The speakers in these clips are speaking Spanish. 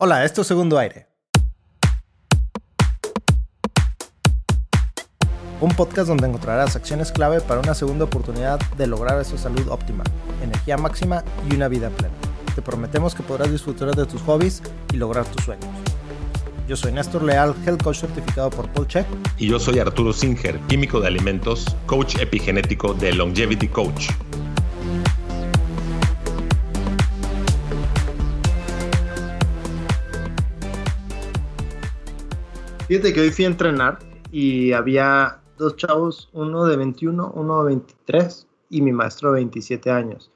Hola, esto es Segundo Aire. Un podcast donde encontrarás acciones clave para una segunda oportunidad de lograr esa salud óptima, energía máxima y una vida plena. Te prometemos que podrás disfrutar de tus hobbies y lograr tus sueños. Yo soy Néstor Leal, Health Coach certificado por Pulsech. Y yo soy Arturo Singer, químico de alimentos, coach epigenético de Longevity Coach. Fíjate que hoy fui a entrenar y había dos chavos, uno de 21, uno de 23 y mi maestro de 27 años.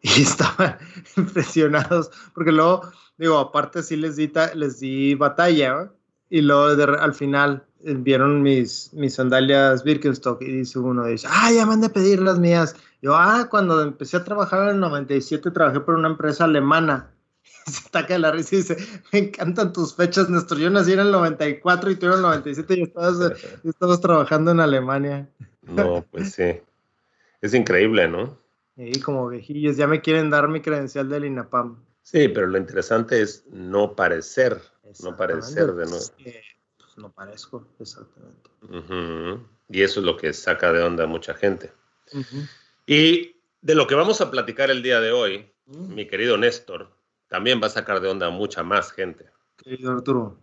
Y estaban impresionados porque luego, digo, aparte sí les di batalla, ¿no? Y luego al final vieron mis sandalias Birkenstock y dice uno, dice, ya me han de pedir las mías. Yo, cuando empecé a trabajar en el 97 trabajé por una empresa alemana. Se ataca la risa y dice, me encantan tus fechas, Néstor, yo nací en el 94 y tú en el 97 y estabas trabajando en Alemania. No, pues sí, es increíble, ¿no? Y como viejillos, ya me quieren dar mi credencial del INAPAM. Sí, pero lo interesante es no parecer de nuevo. Pues no parezco, exactamente. Uh-huh. Y eso es lo que saca de onda a mucha gente. Uh-huh. Y de lo que vamos a platicar el día de hoy, uh-huh, mi querido Néstor, también va a sacar de onda mucha más gente. Querido Arturo,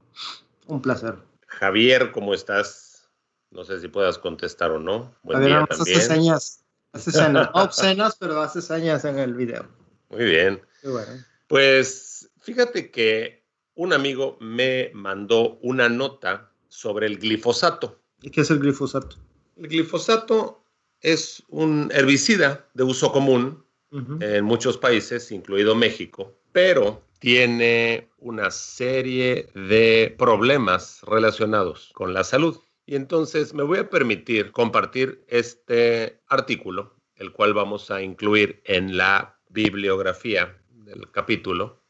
un placer. Javier, ¿cómo estás? No sé si puedas contestar o no. Buen Javier, día también. Hace señas. Hace señas. No obscenas, pero hace señas en el video. Muy bien. Bueno. Pues fíjate que un amigo me mandó una nota sobre el glifosato. ¿Y qué es el glifosato? El glifosato es un herbicida de uso común, uh-huh, en muchos países, incluido México, pero tiene una serie de problemas relacionados con la salud. Y entonces me voy a permitir compartir este artículo, el cual vamos a incluir en la bibliografía del capítulo,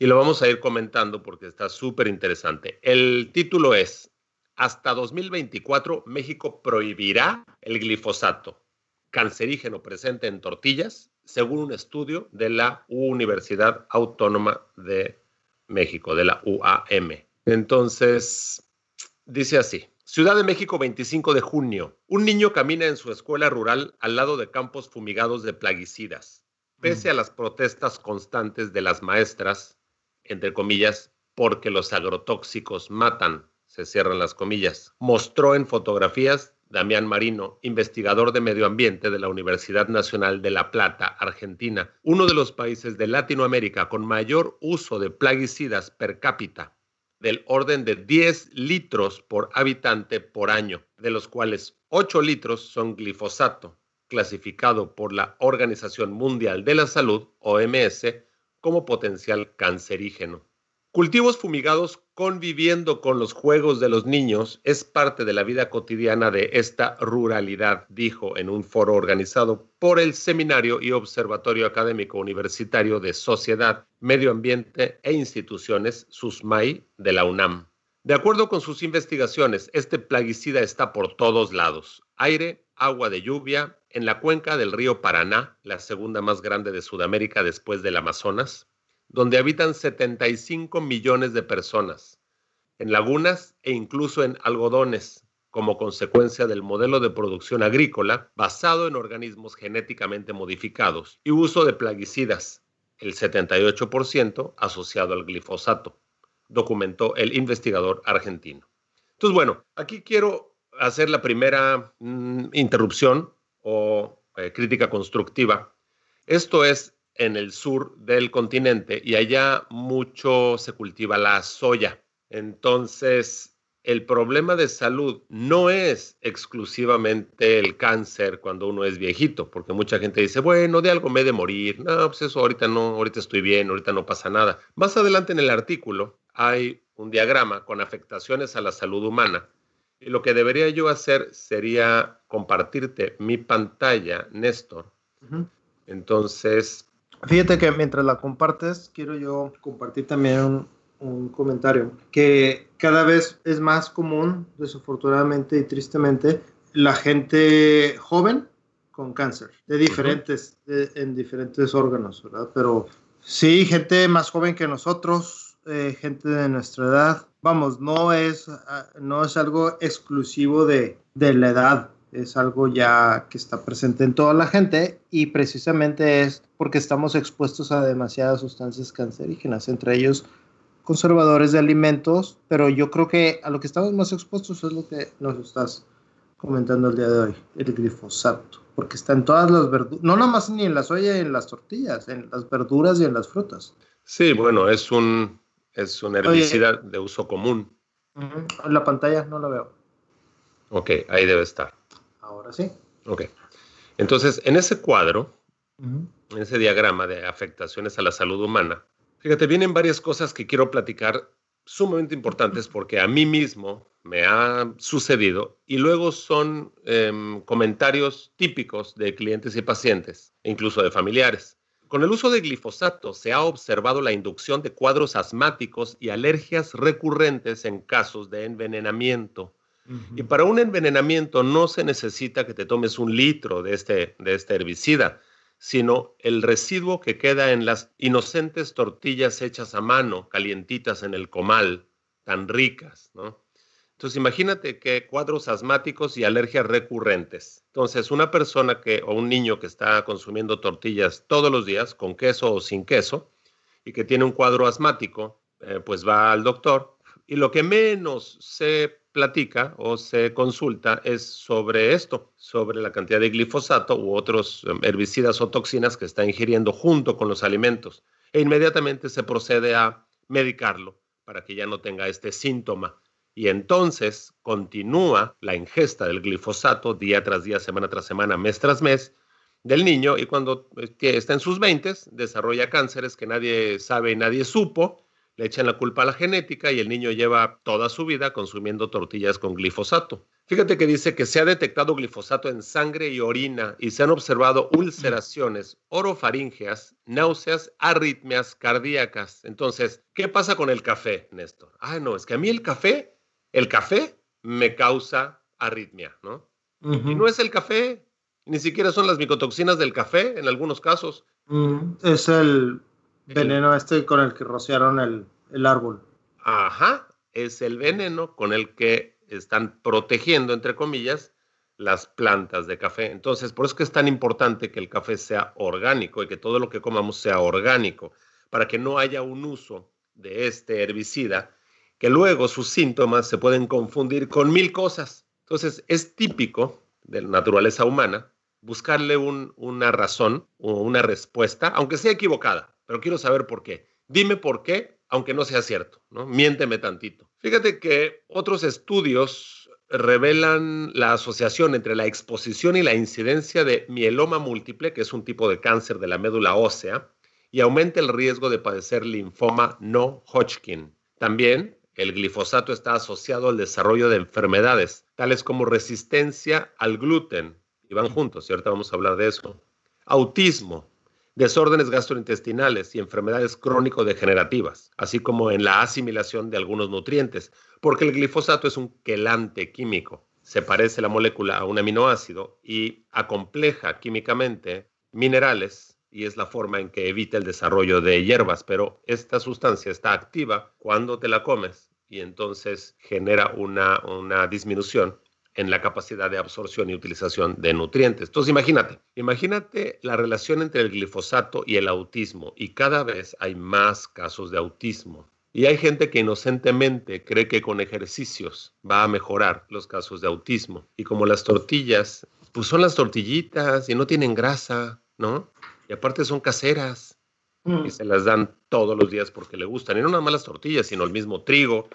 y lo vamos a ir comentando porque está súper interesante. El título es, hasta 2024 México prohibirá el glifosato, cancerígeno presente en tortillas, según un estudio de la Universidad Autónoma de México, de la UAM. Entonces, dice así. Ciudad de México, 25 de junio. Un niño camina en su escuela rural al lado de campos fumigados de plaguicidas. Pese a las protestas constantes de las maestras, entre comillas, porque los agrotóxicos matan, se cierran las comillas, mostró en fotografías Damián Marino, investigador de medio ambiente de la Universidad Nacional de La Plata, Argentina, uno de los países de Latinoamérica con mayor uso de plaguicidas per cápita, del orden de 10 litros por habitante por año, de los cuales 8 litros son glifosato, clasificado por la Organización Mundial de la Salud, OMS, como potencial cancerígeno. Cultivos fumigados conviviendo con los juegos de los niños es parte de la vida cotidiana de esta ruralidad, dijo en un foro organizado por el Seminario y Observatorio Académico Universitario de Sociedad, Medio Ambiente e Instituciones, SUSMAI, de la UNAM. De acuerdo con sus investigaciones, este plaguicida está por todos lados: aire, agua de lluvia, en la cuenca del río Paraná, la segunda más grande de Sudamérica después del Amazonas, donde habitan 75 millones de personas, en lagunas e incluso en algodones, como consecuencia del modelo de producción agrícola basado en organismos genéticamente modificados y uso de plaguicidas, el 78% asociado al glifosato, documentó el investigador argentino. Entonces, bueno, aquí quiero hacer la primera interrupción o crítica constructiva. Esto es en el sur del continente y allá mucho se cultiva la soya. Entonces, el problema de salud no es exclusivamente el cáncer cuando uno es viejito, porque mucha gente dice, bueno, de algo me he de morir. No, pues eso ahorita no, ahorita estoy bien, ahorita no pasa nada. Más adelante en el artículo hay un diagrama con afectaciones a la salud humana. Y lo que debería yo hacer sería compartirte mi pantalla, Néstor. Uh-huh. Entonces, fíjate que mientras la compartes, quiero yo compartir también un comentario, que cada vez es más común, desafortunadamente y tristemente, la gente joven con cáncer, de diferentes, en diferentes órganos, ¿verdad? Pero sí, gente más joven que nosotros, gente de nuestra edad. Vamos, no es algo exclusivo de la edad, es algo ya que está presente en toda la gente y precisamente es porque estamos expuestos a demasiadas sustancias cancerígenas, entre ellos conservadores de alimentos, pero yo creo que a lo que estamos más expuestos es lo que nos estás comentando el día de hoy, el glifosato, porque está en todas las verduras, no nada más ni en la soya, en las tortillas, en las verduras y en las frutas. Sí, bueno, es un herbicida de uso común. En la pantalla no la veo. Ok, ahí debe estar. Ahora sí. Ok. Entonces, en ese cuadro, en ese diagrama de afectaciones a la salud humana, fíjate, vienen varias cosas que quiero platicar sumamente importantes porque a mí mismo me ha sucedido y luego son comentarios típicos de clientes y pacientes, incluso de familiares. Con el uso de glifosato se ha observado la inducción de cuadros asmáticos y alergias recurrentes en casos de envenenamiento. Y para un envenenamiento no se necesita que te tomes 1 litro de este herbicida, sino el residuo que queda en las inocentes tortillas hechas a mano, calientitas en el comal, tan ricas, ¿no? Entonces imagínate que cuadros asmáticos y alergias recurrentes. Entonces una persona o un niño que está consumiendo tortillas todos los días, con queso o sin queso, y que tiene un cuadro asmático, pues va al doctor. Y lo que menos se platica o se consulta es sobre esto, sobre la cantidad de glifosato u otros herbicidas o toxinas que está ingiriendo junto con los alimentos. E inmediatamente se procede a medicarlo para que ya no tenga este síntoma. Y entonces continúa la ingesta del glifosato día tras día, semana tras semana, mes tras mes del niño y cuando está en sus 20s desarrolla cánceres que nadie sabe y nadie supo, le echan la culpa a la genética y el niño lleva toda su vida consumiendo tortillas con glifosato. Fíjate que dice que se ha detectado glifosato en sangre y orina y se han observado ulceraciones orofaríngeas, náuseas, arritmias cardíacas. Entonces, ¿qué pasa con el café, Néstor? Ah, no, es que a mí el café me causa arritmia, ¿no? Y no es el café, ni siquiera son las micotoxinas del café en algunos casos. Es el veneno con el que rociaron el árbol. Ajá, es el veneno con el que están protegiendo, entre comillas, las plantas de café. Entonces, por eso es que es tan importante que el café sea orgánico y que todo lo que comamos sea orgánico, para que no haya un uso de este herbicida, que luego sus síntomas se pueden confundir con 1000 cosas. Entonces, es típico de la naturaleza humana buscarle una razón o una respuesta, aunque sea equivocada. Pero quiero saber por qué. Dime por qué, aunque no sea cierto, ¿no? Miénteme tantito. Fíjate que otros estudios revelan la asociación entre la exposición y la incidencia de mieloma múltiple, que es un tipo de cáncer de la médula ósea, y aumenta el riesgo de padecer linfoma no Hodgkin. También el glifosato está asociado al desarrollo de enfermedades, tales como resistencia al gluten, y van juntos, y ahorita vamos a hablar de eso, autismo, desórdenes gastrointestinales y enfermedades crónico-degenerativas, así como en la asimilación de algunos nutrientes, porque el glifosato es un quelante químico. Se parece la molécula a un aminoácido y acompleja químicamente minerales y es la forma en que evita el desarrollo de hierbas, pero esta sustancia está activa cuando te la comes y entonces genera una disminución en la capacidad de absorción y utilización de nutrientes. Entonces, imagínate la relación entre el glifosato y el autismo, y cada vez hay más casos de autismo. Y hay gente que inocentemente cree que con ejercicios va a mejorar los casos de autismo. Y como las tortillas, pues son las tortillitas y no tienen grasa, ¿no? Y aparte son caseras y se las dan todos los días porque le gustan. Y no nada más las tortillas, sino el mismo trigo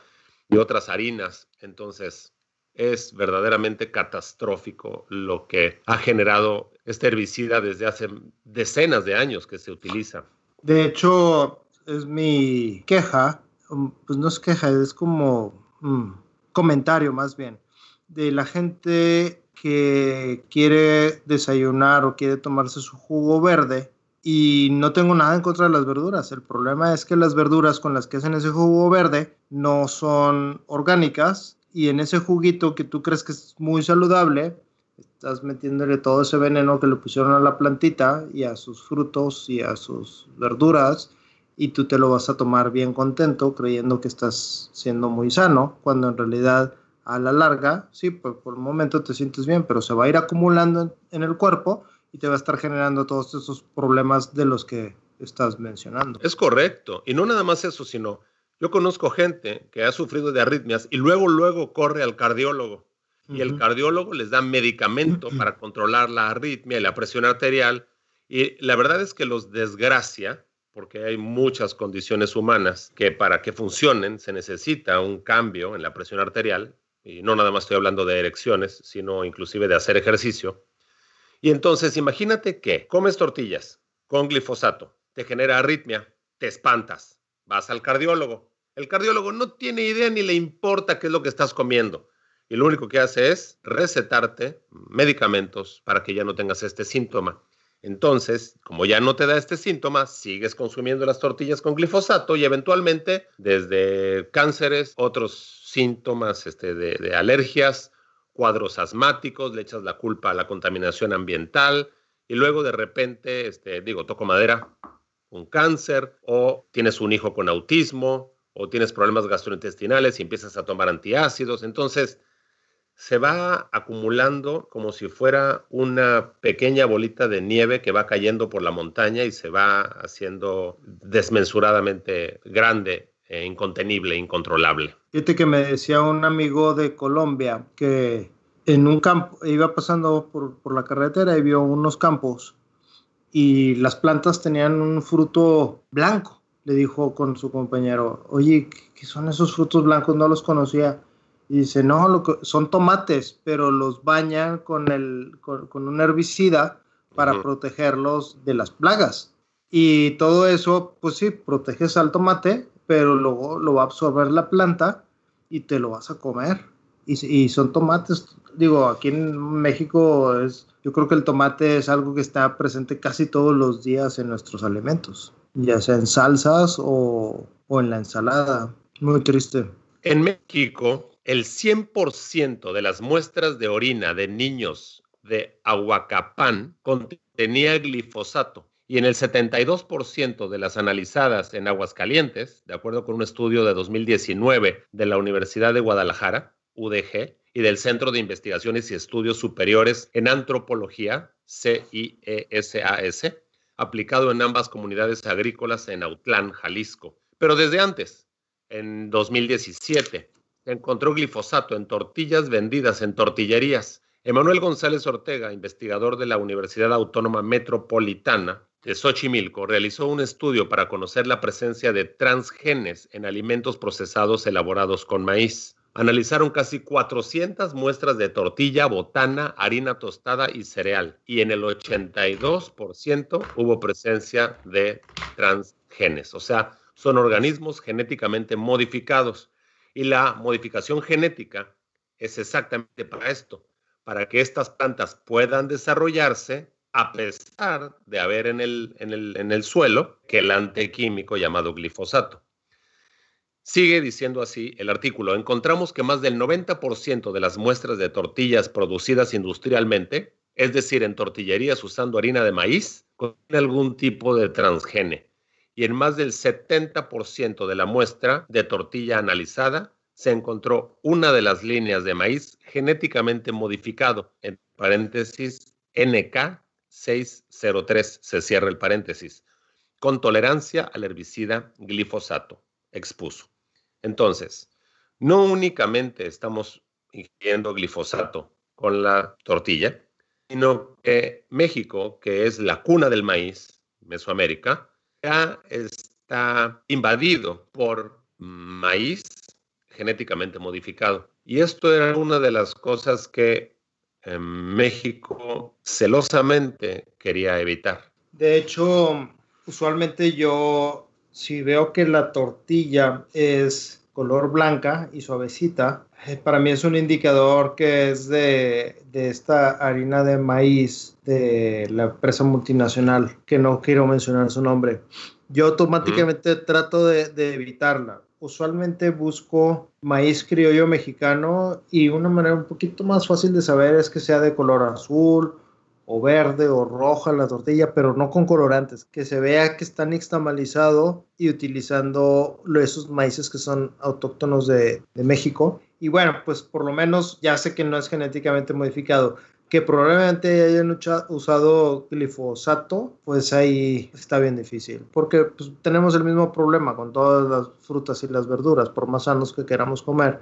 y otras harinas. Entonces, es verdaderamente catastrófico lo que ha generado este herbicida desde hace decenas de años que se utiliza. De hecho, es mi queja, pues no es queja, es como comentario más bien, de la gente que quiere desayunar o quiere tomarse su jugo verde y no tengo nada en contra de las verduras. El problema es que las verduras con las que hacen ese jugo verde no son orgánicas. Y en ese juguito que tú crees que es muy saludable, estás metiéndole todo ese veneno que le pusieron a la plantita y a sus frutos y a sus verduras y tú te lo vas a tomar bien contento creyendo que estás siendo muy sano, cuando en realidad a la larga, sí, por el momento te sientes bien, pero se va a ir acumulando en el cuerpo y te va a estar generando todos esos problemas de los que estás mencionando. Es correcto, y no nada más eso, sino yo conozco gente que ha sufrido de arritmias y luego corre al cardiólogo, y el cardiólogo les da medicamento para controlar la arritmia y la presión arterial, y la verdad es que los desgracia, porque hay muchas condiciones humanas que para que funcionen se necesita un cambio en la presión arterial, y no nada más estoy hablando de erecciones, sino inclusive de hacer ejercicio. Y entonces imagínate que comes tortillas con glifosato, te genera arritmia, te espantas, vas al cardiólogo. El cardiólogo no tiene idea ni le importa qué es lo que estás comiendo. Y lo único que hace es recetarte medicamentos para que ya no tengas este síntoma. Entonces, como ya no te da este síntoma, sigues consumiendo las tortillas con glifosato y eventualmente desde cánceres, otros síntomas de alergias, cuadros asmáticos, le echas la culpa a la contaminación ambiental y luego de repente, toco madera, un cáncer o tienes un hijo con autismo o tienes problemas gastrointestinales y empiezas a tomar antiácidos. Entonces, se va acumulando como si fuera una pequeña bolita de nieve que va cayendo por la montaña y se va haciendo desmesuradamente grande, incontenible, incontrolable. Fíjate que me decía un amigo de Colombia que en un campo, iba pasando por la carretera y vio unos campos y las plantas tenían un fruto blanco. Le dijo con su compañero, oye, ¿qué son esos frutos blancos? No los conocía. Y dice, no, son tomates, pero los bañan con un herbicida para protegerlos de las plagas. Y todo eso, pues sí, proteges al tomate, pero luego lo va a absorber la planta y te lo vas a comer. Y son tomates, digo, aquí en México yo creo que el tomate es algo que está presente casi todos los días en nuestros alimentos, ya sea en salsas o en la ensalada. Muy triste. En México, el 100% de las muestras de orina de niños de Ahuacapán contenía glifosato y en el 72% de las analizadas en Aguascalientes, de acuerdo con un estudio de 2019 de la Universidad de Guadalajara, UDG, y del Centro de Investigaciones y Estudios Superiores en Antropología, CIESAS, aplicado en ambas comunidades agrícolas en Autlán, Jalisco. Pero desde antes, en 2017... encontró glifosato en tortillas vendidas en tortillerías. Emmanuel González Ortega, investigador de la Universidad Autónoma Metropolitana de Xochimilco, realizó un estudio para conocer la presencia de transgenes en alimentos procesados elaborados con maíz. Analizaron casi 400 muestras de tortilla, botana, harina tostada y cereal, y en el 82% hubo presencia de transgenes, o sea, son organismos genéticamente modificados. Y la modificación genética es exactamente para esto, para que estas plantas puedan desarrollarse a pesar de haber en el suelo quelante químico llamado glifosato. Sigue diciendo así el artículo. Encontramos que más del 90% de las muestras de tortillas producidas industrialmente, es decir, en tortillerías usando harina de maíz, contiene algún tipo de transgene. Y en más del 70% de la muestra de tortilla analizada se encontró una de las líneas de maíz genéticamente modificado, en paréntesis NK603, se cierra el paréntesis, con tolerancia al herbicida glifosato, expuso. Entonces, no únicamente estamos ingiriendo glifosato con la tortilla, sino que México, que es la cuna del maíz, Mesoamérica, ya está invadido por maíz genéticamente modificado. Y esto era una de las cosas que México celosamente quería evitar. De hecho, usualmente yo, si veo que la tortilla es color blanca y suavecita, para mí es un indicador que es de esta harina de maíz de la empresa multinacional, que no quiero mencionar su nombre. Yo automáticamente trato de evitarla. Usualmente busco maíz criollo mexicano y una manera un poquito más fácil de saber es que sea de color azul o verde o roja la tortilla, pero no con colorantes, que se vea que está nixtamalizado y utilizando esos maíces que son autóctonos de México. Y bueno, pues por lo menos ya sé que no es genéticamente modificado. Que probablemente hayan usado glifosato, pues ahí está bien difícil, porque pues, tenemos el mismo problema con todas las frutas y las verduras, por más sanos que queramos comer,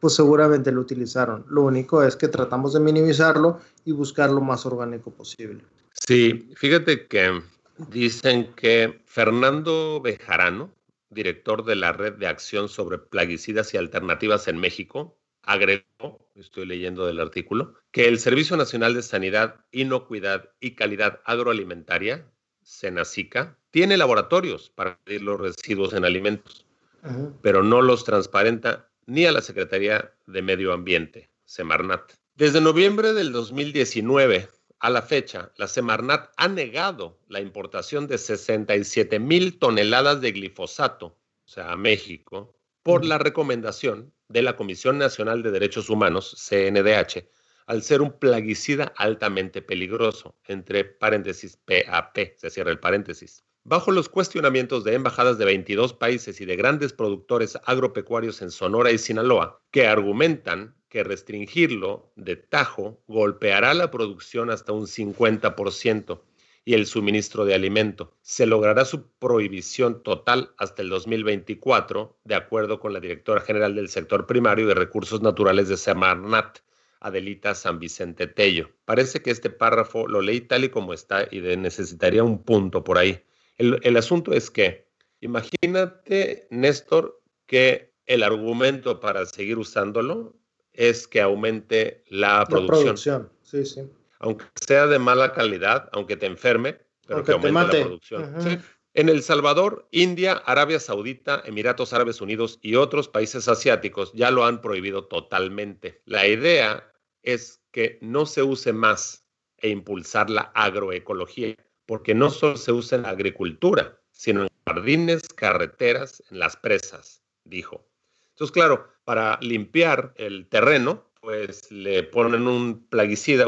pues seguramente lo utilizaron. Lo único es que tratamos de minimizarlo y buscar lo más orgánico posible. Sí, fíjate que dicen que Fernando Bejarano, director de la Red de Acción sobre Plaguicidas y Alternativas en México, agregó, estoy leyendo del artículo, que el Servicio Nacional de Sanidad, Inocuidad y Calidad Agroalimentaria, SENASICA, tiene laboratorios para medir los residuos en alimentos, ajá, pero no los transparenta ni a la Secretaría de Medio Ambiente, Semarnat. Desde noviembre del 2019 a la fecha, la Semarnat ha negado la importación de 67,000 toneladas de glifosato, o sea, a México, por la recomendación de la Comisión Nacional de Derechos Humanos, CNDH, al ser un plaguicida altamente peligroso, entre paréntesis PAP, se cierra el paréntesis. Bajo los cuestionamientos de embajadas de 22 países y de grandes productores agropecuarios en Sonora y Sinaloa, que argumentan que restringirlo de tajo golpeará la producción hasta un 50%. Y el suministro de alimento. Se logrará su prohibición total hasta el 2024, de acuerdo con la directora general del sector primario de recursos naturales de Semarnat, Adelita San Vicente Tello. Parece que este párrafo lo leí tal y como está y necesitaría un punto por ahí. El asunto es que, imagínate, Néstor, que el argumento para seguir usándolo es que aumente la producción. Sí, sí. Aunque sea de mala calidad, aunque te enferme, pero que aumente la producción. Sí. En El Salvador, India, Arabia Saudita, Emiratos Árabes Unidos y otros países asiáticos ya lo han prohibido totalmente. La idea es que no se use más e impulsar la agroecología, porque no solo se usa en la agricultura, sino en jardines, carreteras, en las presas, dijo. Entonces, claro, para limpiar el terreno, pues le ponen un herbicida,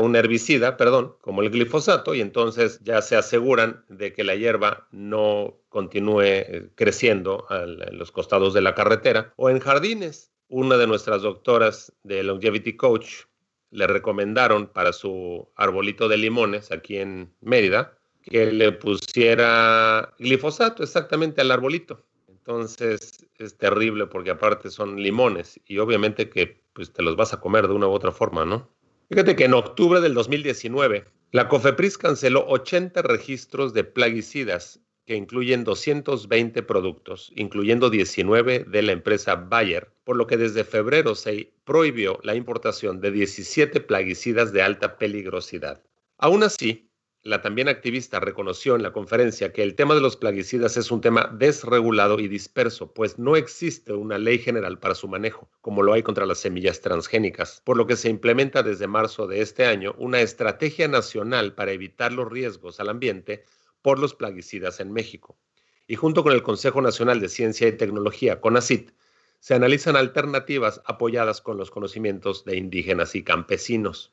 como el glifosato, y entonces ya se aseguran de que la hierba no continúe creciendo en los costados de la carretera o en jardines. Una de nuestras doctoras de Longevity Coach le recomendaron para su arbolito de limones aquí en Mérida que le pusiera glifosato exactamente al arbolito. Entonces es terrible porque aparte son limones y obviamente que pues, te los vas a comer de una u otra forma, ¿no? Fíjate que en octubre del 2019 la COFEPRIS canceló 80 registros de plaguicidas que incluyen 220 productos, incluyendo 19 de la empresa Bayer, por lo que desde febrero se prohibió la importación de 17 plaguicidas de alta peligrosidad. Aún así, la también activista reconoció en la conferencia que el tema de los plaguicidas es un tema desregulado y disperso, pues no existe una ley general para su manejo, como lo hay contra las semillas transgénicas, por lo que se implementa desde marzo de este año una estrategia nacional para evitar los riesgos al ambiente por los plaguicidas en México. Y junto con el Consejo Nacional de Ciencia y Tecnología, CONACYT, se analizan alternativas apoyadas con los conocimientos de indígenas y campesinos.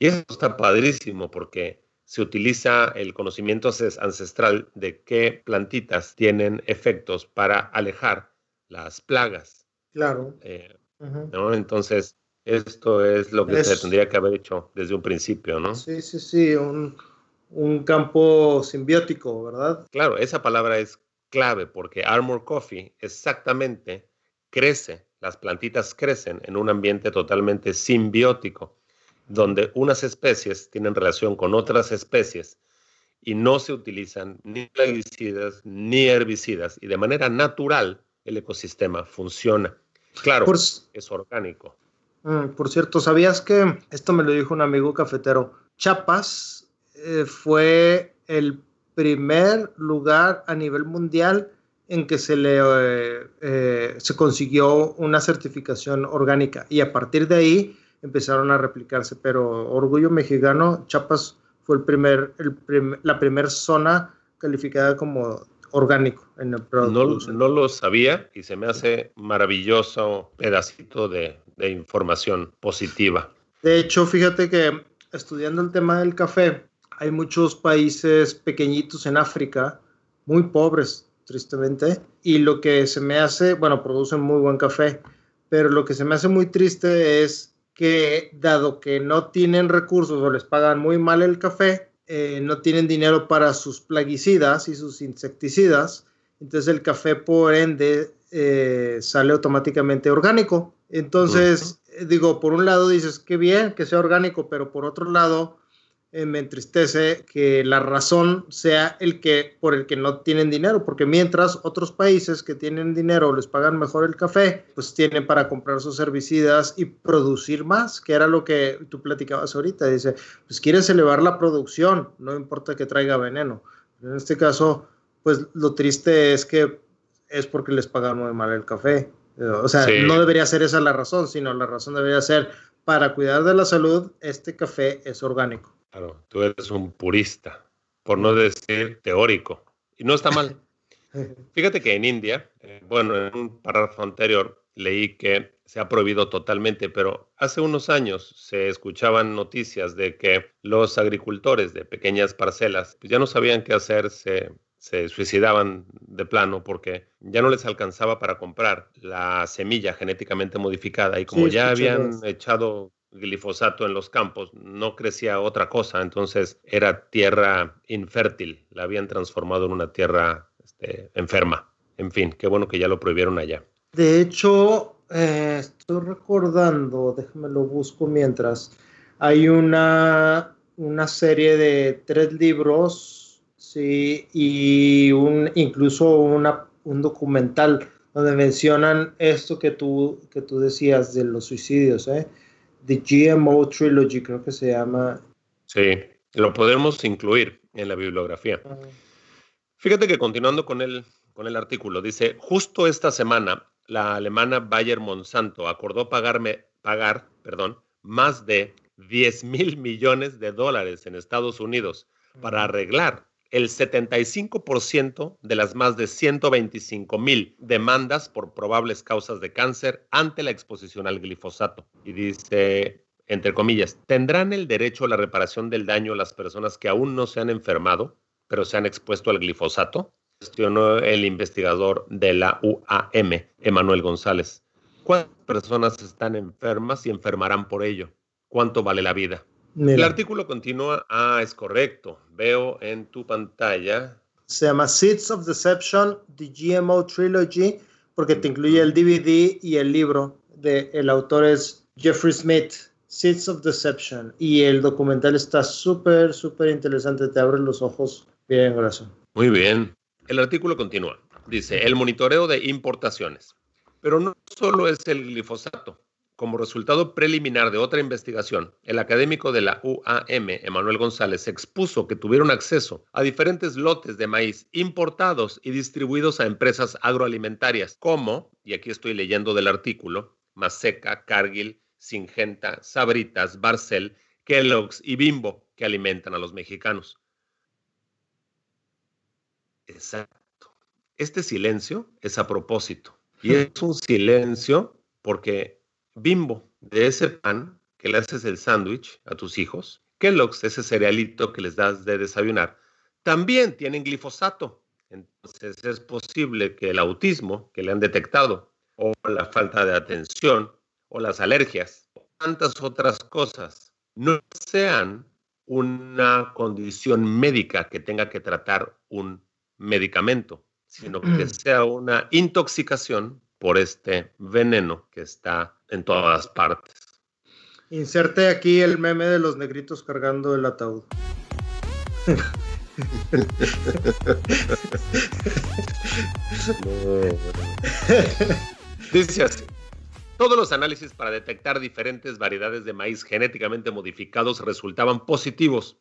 Y eso está padrísimo porque se utiliza el conocimiento ancestral de qué plantitas tienen efectos para alejar las plagas. Claro. ¿No? Entonces, esto es lo que se tendría que haber hecho desde un principio, ¿no? Sí, sí, sí, un campo simbiótico, ¿verdad? Claro, esa palabra es clave porque Armor Coffee exactamente crece, las plantitas crecen en un ambiente totalmente simbiótico, donde unas especies tienen relación con otras especies y no se utilizan ni plaguicidas ni herbicidas y de manera natural el ecosistema funciona. Claro, es orgánico. Por cierto, ¿sabías que, esto me lo dijo un amigo cafetero, Chiapas fue el primer lugar a nivel mundial en que se consiguió una certificación orgánica y a partir de ahí empezaron a replicarse, pero orgullo mexicano, Chiapas fue la primera zona calificada como orgánico en el producto. No lo sabía y se me hace maravilloso pedacito de información positiva. De hecho, fíjate que estudiando el tema del café, hay muchos países pequeñitos en África, muy pobres, tristemente, y lo que se me hace, bueno, producen muy buen café, pero lo que se me hace muy triste es que dado que no tienen recursos o les pagan muy mal el café, no tienen dinero para sus plaguicidas y sus insecticidas, entonces el café por ende sale automáticamente orgánico. Entonces, digo, por un lado dices, qué bien que sea orgánico, pero por otro lado me entristece que la razón sea el que por el que no tienen dinero, porque mientras otros países que tienen dinero les pagan mejor el café, pues tienen para comprar sus herbicidas y producir más, que era lo que tú platicabas ahorita. Dice, pues quieres elevar la producción, no importa que traiga veneno. En este caso, pues lo triste es que es porque les pagan muy mal el café. O sea, sí, no debería ser esa la razón, sino la razón debería ser, para cuidar de la salud, este café es orgánico. Claro, tú eres un purista, por no decir teórico, y no está mal. Fíjate que en India, bueno, en un párrafo anterior leí que se ha prohibido totalmente, pero hace unos años se escuchaban noticias de que los agricultores de pequeñas parcelas pues ya no sabían qué hacer, se suicidaban de plano porque ya no les alcanzaba para comprar la semilla genéticamente modificada y como sí, ya habían echado glifosato en los campos, no crecía otra cosa, entonces era tierra infértil, la habían transformado en una tierra enferma. En fin, qué bueno que ya lo prohibieron allá. De hecho, estoy recordando, déjame lo busco mientras, hay una serie de 3 libros, sí, y incluso un documental donde mencionan esto que tú decías de los suicidios, The GMO Trilogy, creo que se llama. Sí, lo podemos incluir en la bibliografía. Fíjate que continuando con el artículo, dice, justo esta semana, la alemana Bayer Monsanto acordó pagar más de $10,000 millones en Estados Unidos para arreglar el 75% de las más de 125,000 demandas por probables causas de cáncer ante la exposición al glifosato. Y dice, entre comillas, ¿tendrán el derecho a la reparación del daño las personas que aún no se han enfermado, pero se han expuesto al glifosato? Cuestionó el investigador de la UAM, Emmanuel González. ¿Cuántas personas están enfermas y enfermarán por ello? ¿Cuánto vale la vida? Mira. El artículo continúa. Ah, es correcto. Veo en tu pantalla. Se llama Seeds of Deception, The GMO Trilogy, porque te incluye el DVD y el libro. El autor es Jeffrey Smith, Seeds of Deception. Y el documental está súper, súper interesante. Te abre los ojos bien, gracias. Muy bien. El artículo continúa. Dice, el monitoreo de importaciones. Pero no solo es el glifosato. Como resultado preliminar de otra investigación, el académico de la UAM, Emmanuel González, expuso que tuvieron acceso a diferentes lotes de maíz importados y distribuidos a empresas agroalimentarias como, y aquí estoy leyendo del artículo, Maseca, Cargill, Syngenta, Sabritas, Barcel, Kellogg's y Bimbo, que alimentan a los mexicanos. Exacto. Este silencio es a propósito. Y es un silencio porque Bimbo, de ese pan que le haces el sándwich a tus hijos, Kellogg's, ese cerealito que les das de desayunar, también tienen glifosato. Entonces es posible que el autismo que le han detectado, o la falta de atención, o las alergias, o tantas otras cosas, no sean una condición médica que tenga que tratar un medicamento, sino que sea una intoxicación por este veneno que está en todas partes. Inserte aquí el meme de los negritos cargando el ataúd. Dice así. Todos los análisis para detectar diferentes variedades de maíz genéticamente modificados resultaban positivos,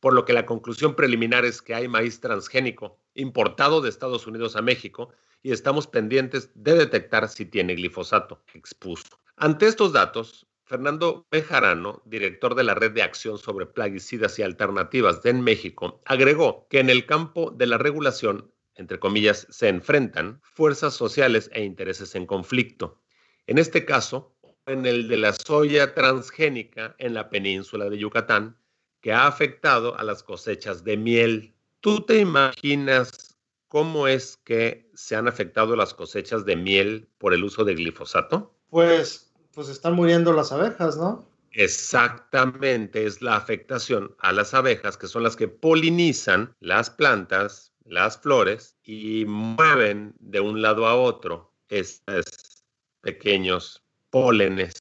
por lo que la conclusión preliminar es que hay maíz transgénico importado de Estados Unidos a México y estamos pendientes de detectar si tiene glifosato, expuso. Ante estos datos, Fernando Bejarano, director de la Red de Acción sobre Plaguicidas y Alternativas en México, agregó que en el campo de la regulación, entre comillas, se enfrentan fuerzas sociales e intereses en conflicto. En este caso, en el de la soya transgénica en la península de Yucatán, que ha afectado a las cosechas de miel. ¿Tú te imaginas cómo es que se han afectado las cosechas de miel por el uso de glifosato? Pues están muriendo las abejas, ¿no? Exactamente, es la afectación a las abejas, que son las que polinizan las plantas, las flores, y mueven de un lado a otro estos pequeños pólenes.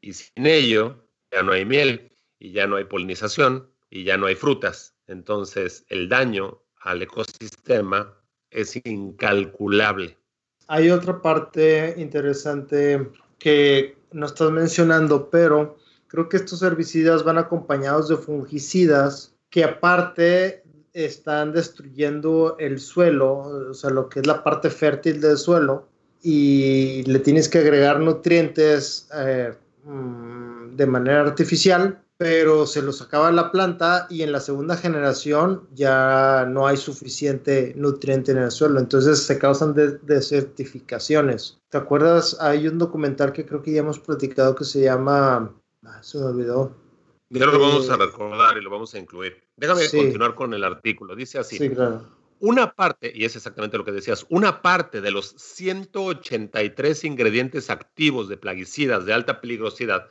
Y sin ello ya no hay miel, y ya no hay polinización, y ya no hay frutas. Entonces el daño al ecosistema es incalculable. Hay otra parte interesante que no estás mencionando, pero creo que estos herbicidas van acompañados de fungicidas que aparte están destruyendo el suelo, o sea, lo que es la parte fértil del suelo, y le tienes que agregar nutrientes de manera artificial, pero se los acaba la planta y en la segunda generación ya no hay suficiente nutriente en el suelo, entonces se causan desertificaciones. ¿Te acuerdas? Hay un documental que creo que ya hemos platicado que se llama... se me olvidó. Ya lo vamos a recordar y lo vamos a incluir. Déjame continuar con el artículo. Dice así. Sí, claro. Una parte, y es exactamente lo que decías, una parte de los 183 ingredientes activos de plaguicidas de alta peligrosidad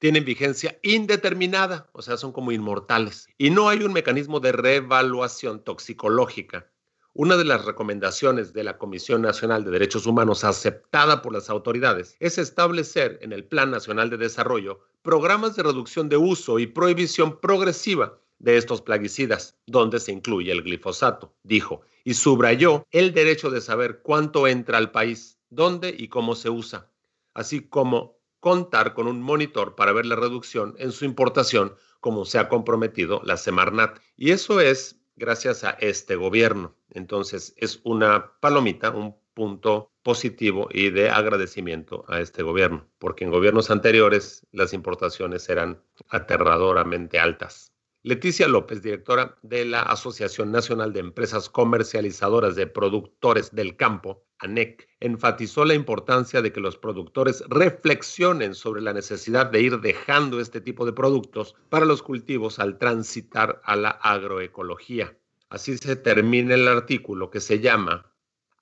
tienen vigencia indeterminada, o sea, son como inmortales. Y no hay un mecanismo de reevaluación toxicológica. Una de las recomendaciones de la Comisión Nacional de Derechos Humanos aceptada por las autoridades es establecer en el Plan Nacional de Desarrollo programas de reducción de uso y prohibición progresiva de estos plaguicidas, donde se incluye el glifosato, dijo, y subrayó el derecho de saber cuánto entra al país, dónde y cómo se usa, así como contar con un monitor para ver la reducción en su importación, como se ha comprometido la Semarnat. Y eso es gracias a este gobierno. Entonces, es una palomita, un punto positivo y de agradecimiento a este gobierno, porque en gobiernos anteriores las importaciones eran aterradoramente altas. Leticia López, directora de la Asociación Nacional de Empresas Comercializadoras de Productores del Campo, ANEC, enfatizó la importancia de que los productores reflexionen sobre la necesidad de ir dejando este tipo de productos para los cultivos al transitar a la agroecología. Así se termina el artículo que se llama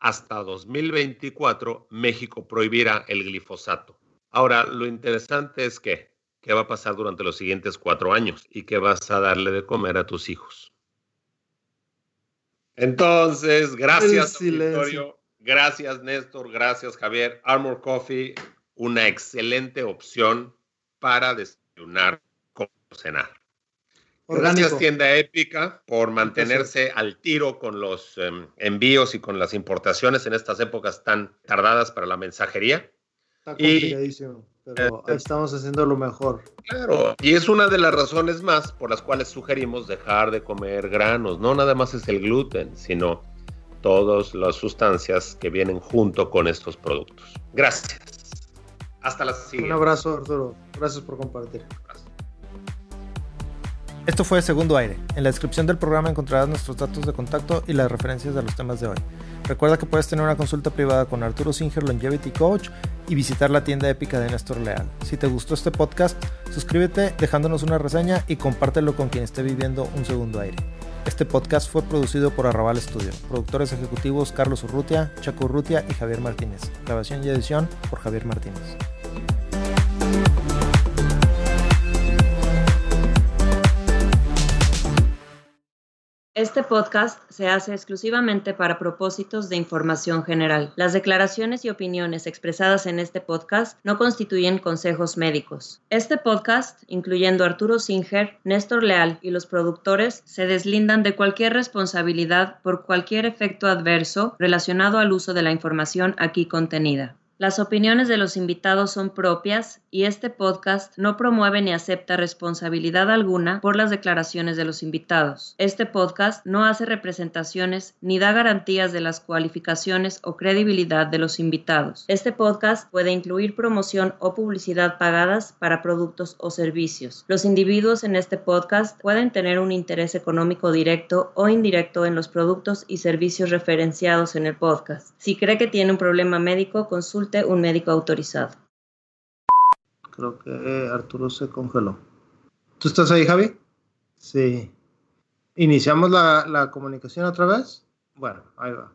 Hasta 2024 México prohibirá el glifosato. Ahora, lo interesante es que ¿qué va a pasar durante los siguientes 4 años? ¿Y qué vas a darle de comer a tus hijos? Entonces, gracias, auditorio. Gracias, Néstor. Gracias, Javier. Armor Coffee, una excelente opción para desayunar con cenar. Orgánico. Gracias, Tienda Épica, por mantenerse al tiro con los envíos y con las importaciones en estas épocas tan tardadas para la mensajería. Está complicadísimo. Pero estamos haciendo lo mejor. Claro, y es una de las razones más por las cuales sugerimos dejar de comer granos. No nada más es el gluten, sino todas las sustancias que vienen junto con estos productos. Gracias. Hasta la siguiente. Un abrazo, Arturo. Gracias por compartir. Gracias. Esto fue Segundo Aire. En la descripción del programa encontrarás nuestros datos de contacto y las referencias de los temas de hoy. Recuerda que puedes tener una consulta privada con Arturo Singer, Longevity Coach, y visitar la Tienda Épica de Néstor Leal. Si te gustó este podcast, suscríbete dejándonos una reseña y compártelo con quien esté viviendo un segundo aire. Este podcast fue producido por Arrabal Studio. Productores ejecutivos Carlos Urrutia, Chaco Urrutia y Javier Martínez. Grabación y edición por Javier Martínez. Este podcast se hace exclusivamente para propósitos de información general. Las declaraciones y opiniones expresadas en este podcast no constituyen consejos médicos. Este podcast, incluyendo Arturo Singer, Néstor Leal y los productores, se deslindan de cualquier responsabilidad por cualquier efecto adverso relacionado al uso de la información aquí contenida. Las opiniones de los invitados son propias y este podcast no promueve ni acepta responsabilidad alguna por las declaraciones de los invitados. Este podcast no hace representaciones ni da garantías de las cualificaciones o credibilidad de los invitados. Este podcast puede incluir promoción o publicidad pagadas para productos o servicios. Los individuos en este podcast pueden tener un interés económico directo o indirecto en los productos y servicios referenciados en el podcast. Si cree que tiene un problema médico, consulte un médico autorizado. Creo que Arturo se congeló. ¿Tú estás ahí, Javi? Sí. ¿Iniciamos la comunicación otra vez? Bueno, ahí va.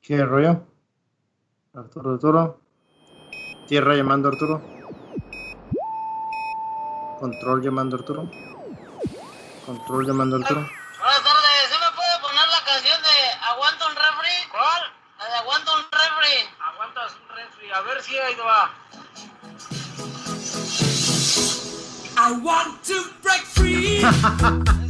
¿Qué rollo? Arturo. Tierra llamando a Arturo. Control llamando a Arturo. Control llamando a Arturo. Buenas tardes, ¿sí me puede poner la canción de Aguanta un Refri? ¿Cuál? La de Aguanta un Refri. Aguantas un Refri, a ver si ahí va. I want to break free.